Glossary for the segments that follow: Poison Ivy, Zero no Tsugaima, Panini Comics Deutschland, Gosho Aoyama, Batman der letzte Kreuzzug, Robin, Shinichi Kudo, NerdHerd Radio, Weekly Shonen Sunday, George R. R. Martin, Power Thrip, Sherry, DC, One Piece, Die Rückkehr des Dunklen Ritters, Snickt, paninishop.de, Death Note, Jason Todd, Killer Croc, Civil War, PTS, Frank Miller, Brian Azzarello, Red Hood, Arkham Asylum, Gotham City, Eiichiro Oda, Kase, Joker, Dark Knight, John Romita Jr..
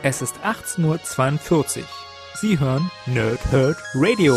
Es ist 18:42 Uhr. Sie hören NerdHerd Radio.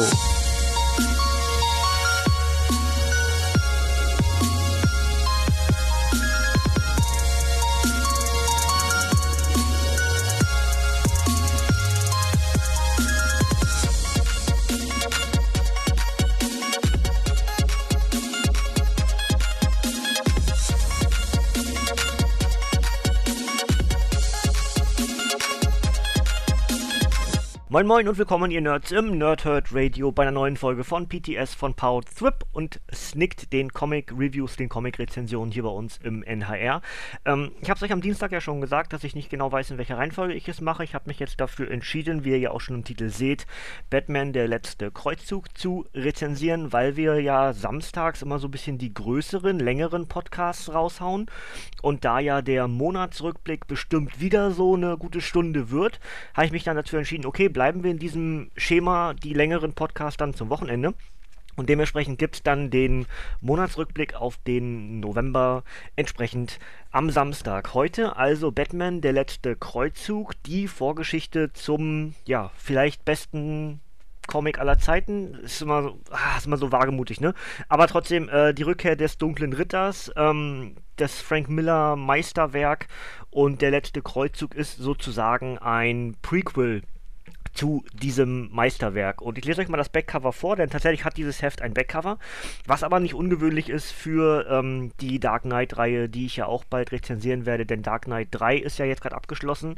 Moin Moin und willkommen ihr Nerds im NerdHerd Radio bei einer neuen Folge von PTS, von Power Thrip und Snickt, den Comic Reviews, den Comic Rezensionen hier bei uns im NHR. Ich habe es euch am Dienstag ja schon gesagt, dass ich nicht genau weiß, in welcher Reihenfolge ich es mache. Ich habe mich jetzt dafür entschieden, wie ihr ja auch schon im Titel seht, Batman der letzte Kreuzzug zu rezensieren, weil wir ja samstags immer so ein bisschen die größeren, längeren Podcasts raushauen. Und da ja der Monatsrückblick bestimmt wieder so eine gute Stunde wird, habe ich mich dann dazu entschieden, okay, bleiben wir in diesem Schema, die längeren Podcasts dann zum Wochenende. Und dementsprechend gibt es dann den Monatsrückblick auf den November entsprechend am Samstag. Heute also Batman, der letzte Kreuzzug, die Vorgeschichte zum, ja, vielleicht besten Comic aller Zeiten. Ist immer so wagemutig, ne? Aber trotzdem, die Rückkehr des Dunklen Ritters, das Frank Miller Meisterwerk, und der letzte Kreuzzug ist sozusagen ein Prequel zu diesem Meisterwerk. Und ich lese euch mal das Backcover vor, denn tatsächlich hat dieses Heft ein Backcover, was aber nicht ungewöhnlich ist für die Dark Knight-Reihe, die ich ja auch bald rezensieren werde, denn Dark Knight 3 ist ja jetzt gerade abgeschlossen.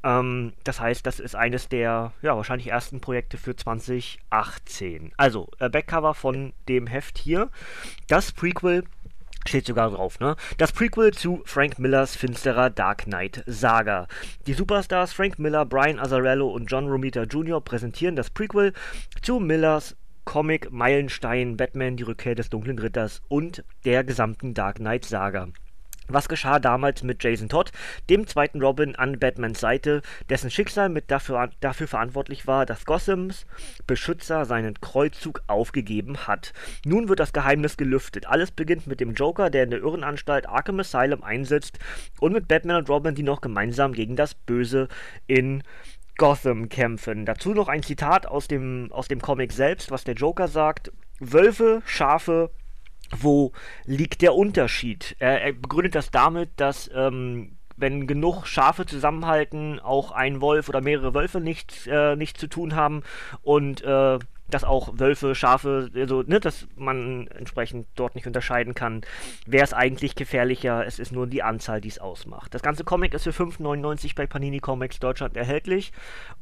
Das heißt, das ist eines der, ja, wahrscheinlich ersten Projekte für 2018. Also, Backcover von dem Heft hier. Das Prequel steht sogar drauf, ne? Das Prequel zu Frank Millers finsterer Dark Knight Saga. Die Superstars Frank Miller, Brian Azzarello und John Romita Jr. präsentieren das Prequel zu Millers Comic Meilenstein Batman, die Rückkehr des Dunklen Ritters und der gesamten Dark Knight Saga. Was geschah damals mit Jason Todd, dem zweiten Robin an Batmans Seite, dessen Schicksal mit dafür verantwortlich war, dass Gothams Beschützer seinen Kreuzzug aufgegeben hat. Nun wird das Geheimnis gelüftet. Alles beginnt mit dem Joker, der in der Irrenanstalt Arkham Asylum einsetzt, und mit Batman und Robin, die noch gemeinsam gegen das Böse in Gotham kämpfen. Dazu noch ein Zitat aus dem Comic selbst, was der Joker sagt: Wölfe, Schafe, wo liegt der Unterschied? Er begründet das damit, dass wenn genug Schafe zusammenhalten, auch ein Wolf oder mehrere Wölfe nichts zu tun haben, und dass auch Wölfe, Schafe, also, ne, dass man entsprechend dort nicht unterscheiden kann, wer es eigentlich gefährlicher, es ist nur die Anzahl, die es ausmacht. Das ganze Comic ist für 5,99 € bei Panini Comics Deutschland erhältlich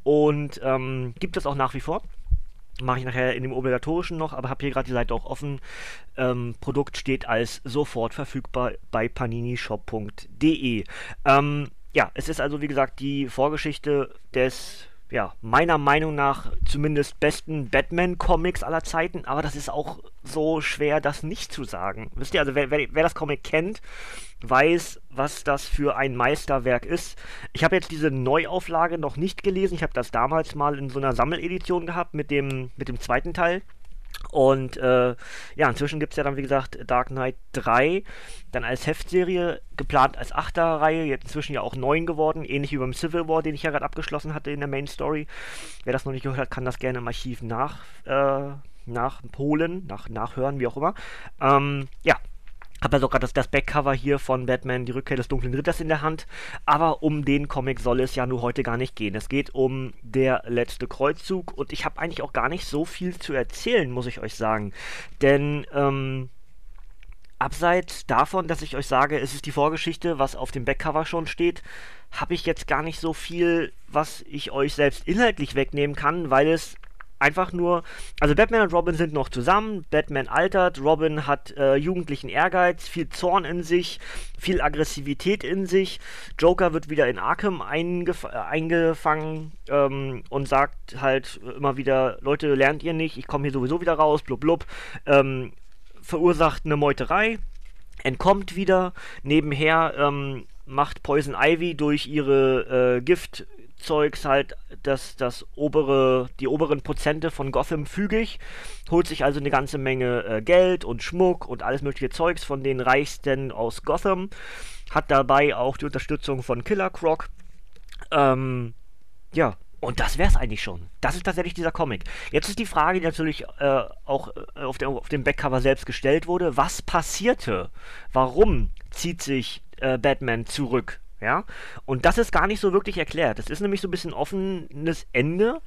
und gibt es auch nach wie vor. Mache ich nachher in dem obligatorischen noch, aber habe hier gerade die Seite auch offen. Produkt steht als sofort verfügbar bei paninishop.de. Ja, es ist also, wie gesagt, die Vorgeschichte des, ja, meiner Meinung nach zumindest besten Batman-Comics aller Zeiten, aber das ist auch so schwer, das nicht zu sagen. Wisst ihr, also wer das Comic kennt, weiß, was das für ein Meisterwerk ist. Ich habe jetzt diese Neuauflage noch nicht gelesen, ich habe das damals mal in so einer Sammeledition gehabt mit dem zweiten Teil. Und ja, inzwischen gibt es ja dann, wie gesagt, Dark Knight 3, dann als Heftserie, geplant als 8er-Reihe, jetzt inzwischen ja auch 9 geworden, ähnlich wie beim Civil War, den ich ja gerade abgeschlossen hatte in der Main Story. Wer das noch nicht gehört hat, kann das gerne im Archiv nachhören, wie auch immer. Ja, habe also gerade das Backcover hier von Batman, die Rückkehr des Dunklen Ritters in der Hand. Aber um den Comic soll es ja nur heute gar nicht gehen. Es geht um der letzte Kreuzzug, und ich habe eigentlich auch gar nicht so viel zu erzählen, muss ich euch sagen. Denn abseits davon, dass ich euch sage, es ist die Vorgeschichte, was auf dem Backcover schon steht, habe ich jetzt gar nicht so viel, was ich euch selbst inhaltlich wegnehmen kann, weil es einfach nur, also Batman und Robin sind noch zusammen, Batman altert, Robin hat jugendlichen Ehrgeiz, viel Zorn in sich, viel Aggressivität in sich, Joker wird wieder in Arkham eingefangen und sagt halt immer wieder, Leute, lernt ihr nicht, ich komme hier sowieso wieder raus, blub blub, verursacht eine Meuterei, entkommt wieder, nebenher macht Poison Ivy durch ihre Giftzeugs halt die oberen Prozente von Gotham fügig, holt sich also eine ganze Menge Geld und Schmuck und alles mögliche Zeugs von den Reichsten aus Gotham, hat dabei auch die Unterstützung von Killer Croc, Ja, und das wär's eigentlich schon. Das ist tatsächlich dieser Comic. Jetzt ist die Frage, die natürlich auch auf dem Backcover selbst gestellt wurde, was passierte? Warum zieht sich Batman zurück? Ja? Und das ist gar nicht so wirklich erklärt. Das ist nämlich so ein bisschen offenes Ende.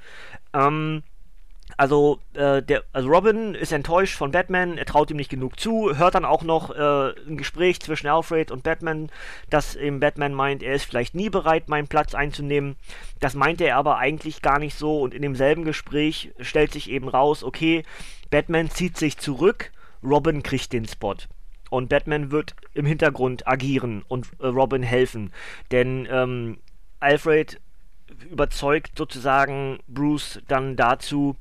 Also Robin ist enttäuscht von Batman, er traut ihm nicht genug zu, hört dann auch noch ein Gespräch zwischen Alfred und Batman, dass eben Batman meint, er ist vielleicht nie bereit, meinen Platz einzunehmen. Das meinte er aber eigentlich gar nicht so, und in demselben Gespräch stellt sich eben raus, okay, Batman zieht sich zurück, Robin kriegt den Spot. Und Batman wird im Hintergrund agieren und Robin helfen, denn Alfred überzeugt sozusagen Bruce dann dazu,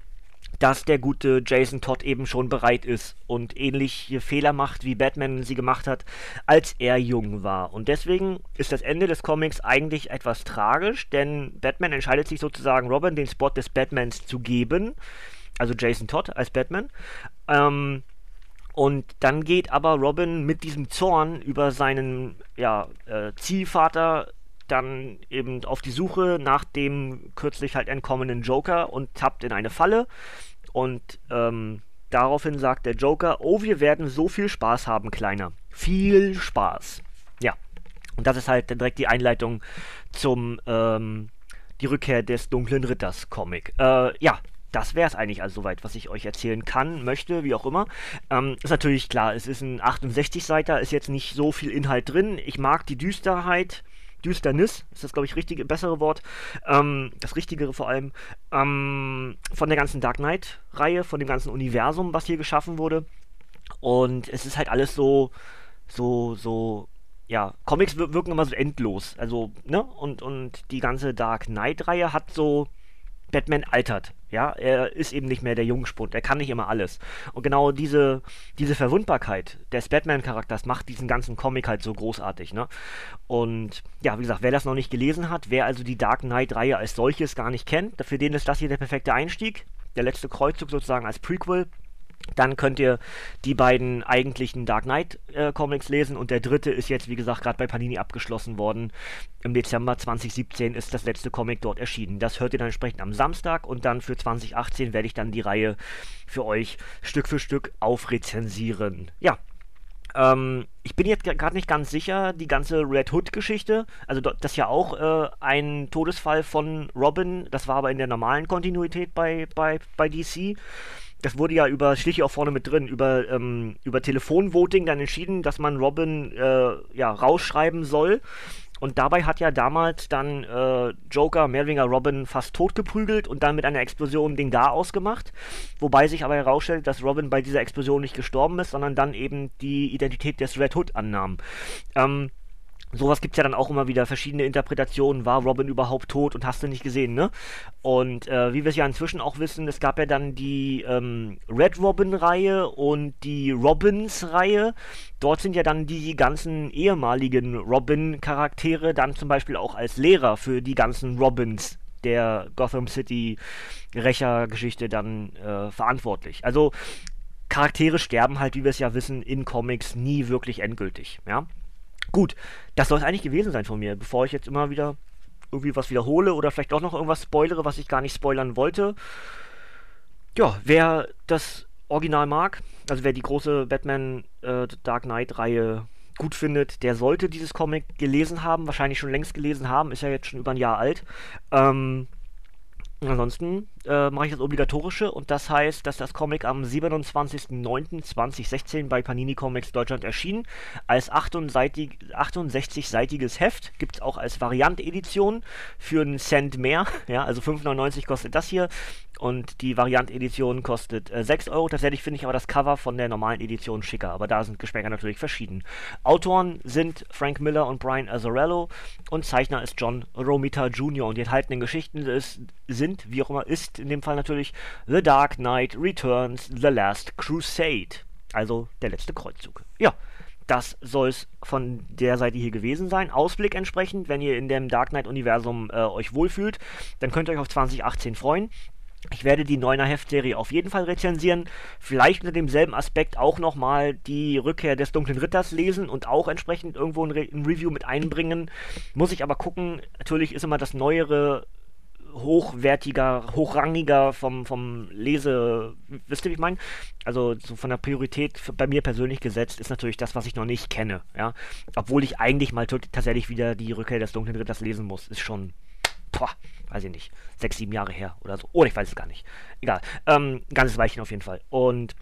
dass der gute Jason Todd eben schon bereit ist und ähnliche Fehler macht, wie Batman sie gemacht hat, als er jung war. Und deswegen ist das Ende des Comics eigentlich etwas tragisch, denn Batman entscheidet sich sozusagen, Robin den Spot des Batmans zu geben, also Jason Todd als Batman. Und dann geht aber Robin mit diesem Zorn über seinen Ziehvater dann eben auf die Suche nach dem kürzlich halt entkommenen Joker und tappt in eine Falle. Und daraufhin sagt der Joker, oh, wir werden so viel Spaß haben, Kleiner. Viel Spaß. Ja, und das ist halt direkt die Einleitung zum Die Rückkehr des Dunklen Ritters Comic. Das wäre es eigentlich also soweit, was ich euch erzählen kann, möchte, wie auch immer. Ist natürlich klar, es ist ein 68-Seiter, ist jetzt nicht so viel Inhalt drin. Ich mag die Düsternis, ist das, glaube ich, richtige, bessere Wort, das richtigere vor allem, von der ganzen Dark Knight-Reihe, von dem ganzen Universum, was hier geschaffen wurde. Und es ist halt alles so, Comics wirken immer so endlos, also, ne, und die ganze Dark Knight-Reihe hat so, Batman altert, ja, er ist eben nicht mehr der Jungspund, er kann nicht immer alles. Und genau diese Verwundbarkeit des Batman-Charakters macht diesen ganzen Comic halt so großartig, ne? Und ja, wie gesagt, wer das noch nicht gelesen hat, wer also die Dark Knight-Reihe als solches gar nicht kennt, für den ist das hier der perfekte Einstieg, der letzte Kreuzzug sozusagen als Prequel. Dann könnt ihr die beiden eigentlichen Dark Knight Comics lesen, und der dritte ist jetzt, wie gesagt, gerade bei Panini abgeschlossen worden. Im Dezember 2017 ist das letzte Comic dort erschienen. Das hört ihr dann entsprechend am Samstag, und dann für 2018 werde ich dann die Reihe für euch Stück für Stück aufrezensieren. Ja, ich bin jetzt gerade nicht ganz sicher, die ganze Red Hood Geschichte, also das ja auch ein Todesfall von Robin, das war aber in der normalen Kontinuität bei DC. Das wurde ja schlich hier auch vorne mit drin, über Telefonvoting dann entschieden, dass man Robin rausschreiben soll. Und dabei hat ja damals dann Joker Mervinger Robin fast tot geprügelt und dann mit einer Explosion den Gar ausgemacht. Wobei sich aber herausstellt, dass Robin bei dieser Explosion nicht gestorben ist, sondern dann eben die Identität des Red Hood annahm. Sowas gibt's ja dann auch immer wieder, verschiedene Interpretationen, war Robin überhaupt tot und hast du nicht gesehen, ne? Und wie wir es ja inzwischen auch wissen, es gab ja dann die Red Robin-Reihe und die Robins-Reihe. Dort sind ja dann die ganzen ehemaligen Robin-Charaktere dann zum Beispiel auch als Lehrer für die ganzen Robins der Gotham City-Rächer-Geschichte dann verantwortlich. Also Charaktere sterben halt, wie wir es ja wissen, in Comics nie wirklich endgültig, ja? Gut, das soll es eigentlich gewesen sein von mir, bevor ich jetzt immer wieder irgendwie was wiederhole oder vielleicht auch noch irgendwas spoilere, was ich gar nicht spoilern wollte. Ja, wer das Original mag, also wer die große Batman Dark Knight Reihe gut findet, der sollte dieses Comic gelesen haben, wahrscheinlich schon längst gelesen haben, ist ja jetzt schon über ein Jahr alt. Ansonsten mache ich das Obligatorische, und das heißt, dass das Comic am 27.09.2016 bei Panini Comics Deutschland erschien. Als 68-seitiges Heft, gibt es auch als Variant-Edition für einen Cent mehr. Ja, also 5,99 kostet das hier, und die Variant-Edition kostet 6 Euro. Tatsächlich finde ich aber das Cover von der normalen Edition schicker, aber da sind Geschmäcker natürlich verschieden. Autoren sind Frank Miller und Brian Azzarello, und Zeichner ist John Romita Jr. Und die enthaltenen Geschichten ist in dem Fall natürlich The Dark Knight Returns, The Last Crusade, also der letzte Kreuzzug. Ja, das soll es von der Seite hier gewesen sein. Ausblick entsprechend, wenn ihr in dem Dark Knight-Universum euch wohlfühlt, dann könnt ihr euch auf 2018 freuen. Ich werde die 9er Heftserie auf jeden Fall rezensieren, vielleicht unter demselben Aspekt auch nochmal die Rückkehr des Dunklen Ritters lesen und auch entsprechend irgendwo ein Review mit einbringen. Muss ich aber gucken, natürlich ist immer das neuere hochwertiger, hochrangiger vom Lese, wisst ihr, wie ich meine? Also so von der Priorität bei mir persönlich gesetzt ist natürlich das, was ich noch nicht kenne, ja. Obwohl ich eigentlich mal tatsächlich wieder die Rückkehr des Dunklen Ritters lesen muss, ist schon, weiß ich nicht, 6, 7 Jahre her oder so. Oder ich weiß es gar nicht. Egal. Ganzes Weilchen auf jeden Fall. Und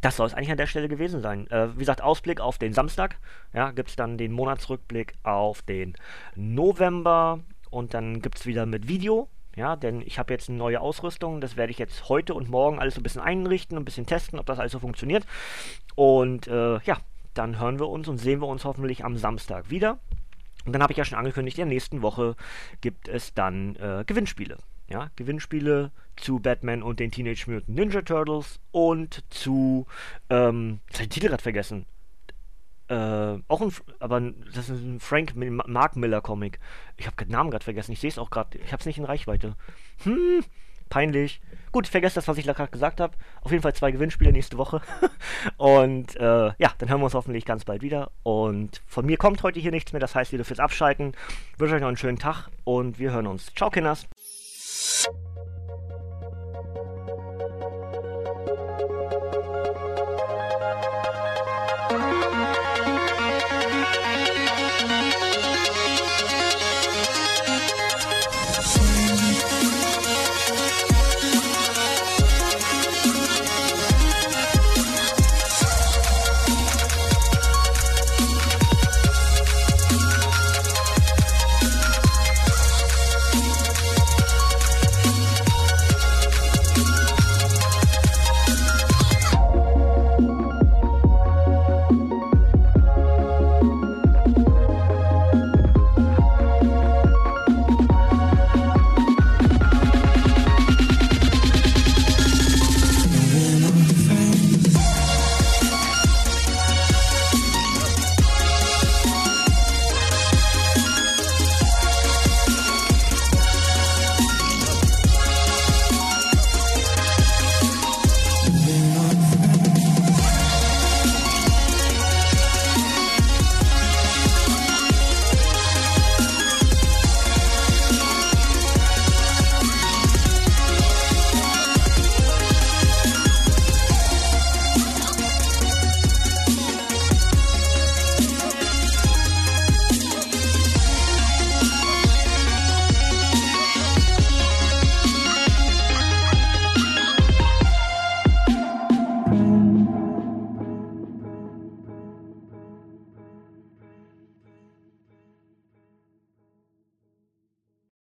das soll es eigentlich an der Stelle gewesen sein. Wie gesagt, Ausblick auf den Samstag. Ja, gibt es dann den Monatsrückblick auf den November. Und dann gibt es wieder mit Video. Ja, denn ich habe jetzt eine neue Ausrüstung. Das werde ich jetzt heute und morgen alles so ein bisschen einrichten und ein bisschen testen, ob das alles so funktioniert. Und ja, dann hören wir uns und sehen wir uns hoffentlich am Samstag wieder. Und dann habe ich ja schon angekündigt, in der nächsten Woche gibt es dann Gewinnspiele. Ja, Gewinnspiele zu Batman und den Teenage Mutant Ninja Turtles und zu, ich habe den Titel gerade vergessen, auch ein, aber das ist ein Mark Miller Comic. Ich habe den Namen gerade vergessen, ich sehe es auch gerade, ich habe es nicht in Reichweite. Peinlich. Gut, vergesst das, was ich gerade gesagt habe. Auf jeden Fall 2 Gewinnspiele nächste Woche. Und ja, dann hören wir uns hoffentlich ganz bald wieder. Und von mir kommt heute hier nichts mehr. Das heißt, ihr dürft jetzt abschalten. Ich wünsche euch noch einen schönen Tag und wir hören uns. Ciao, Kinders.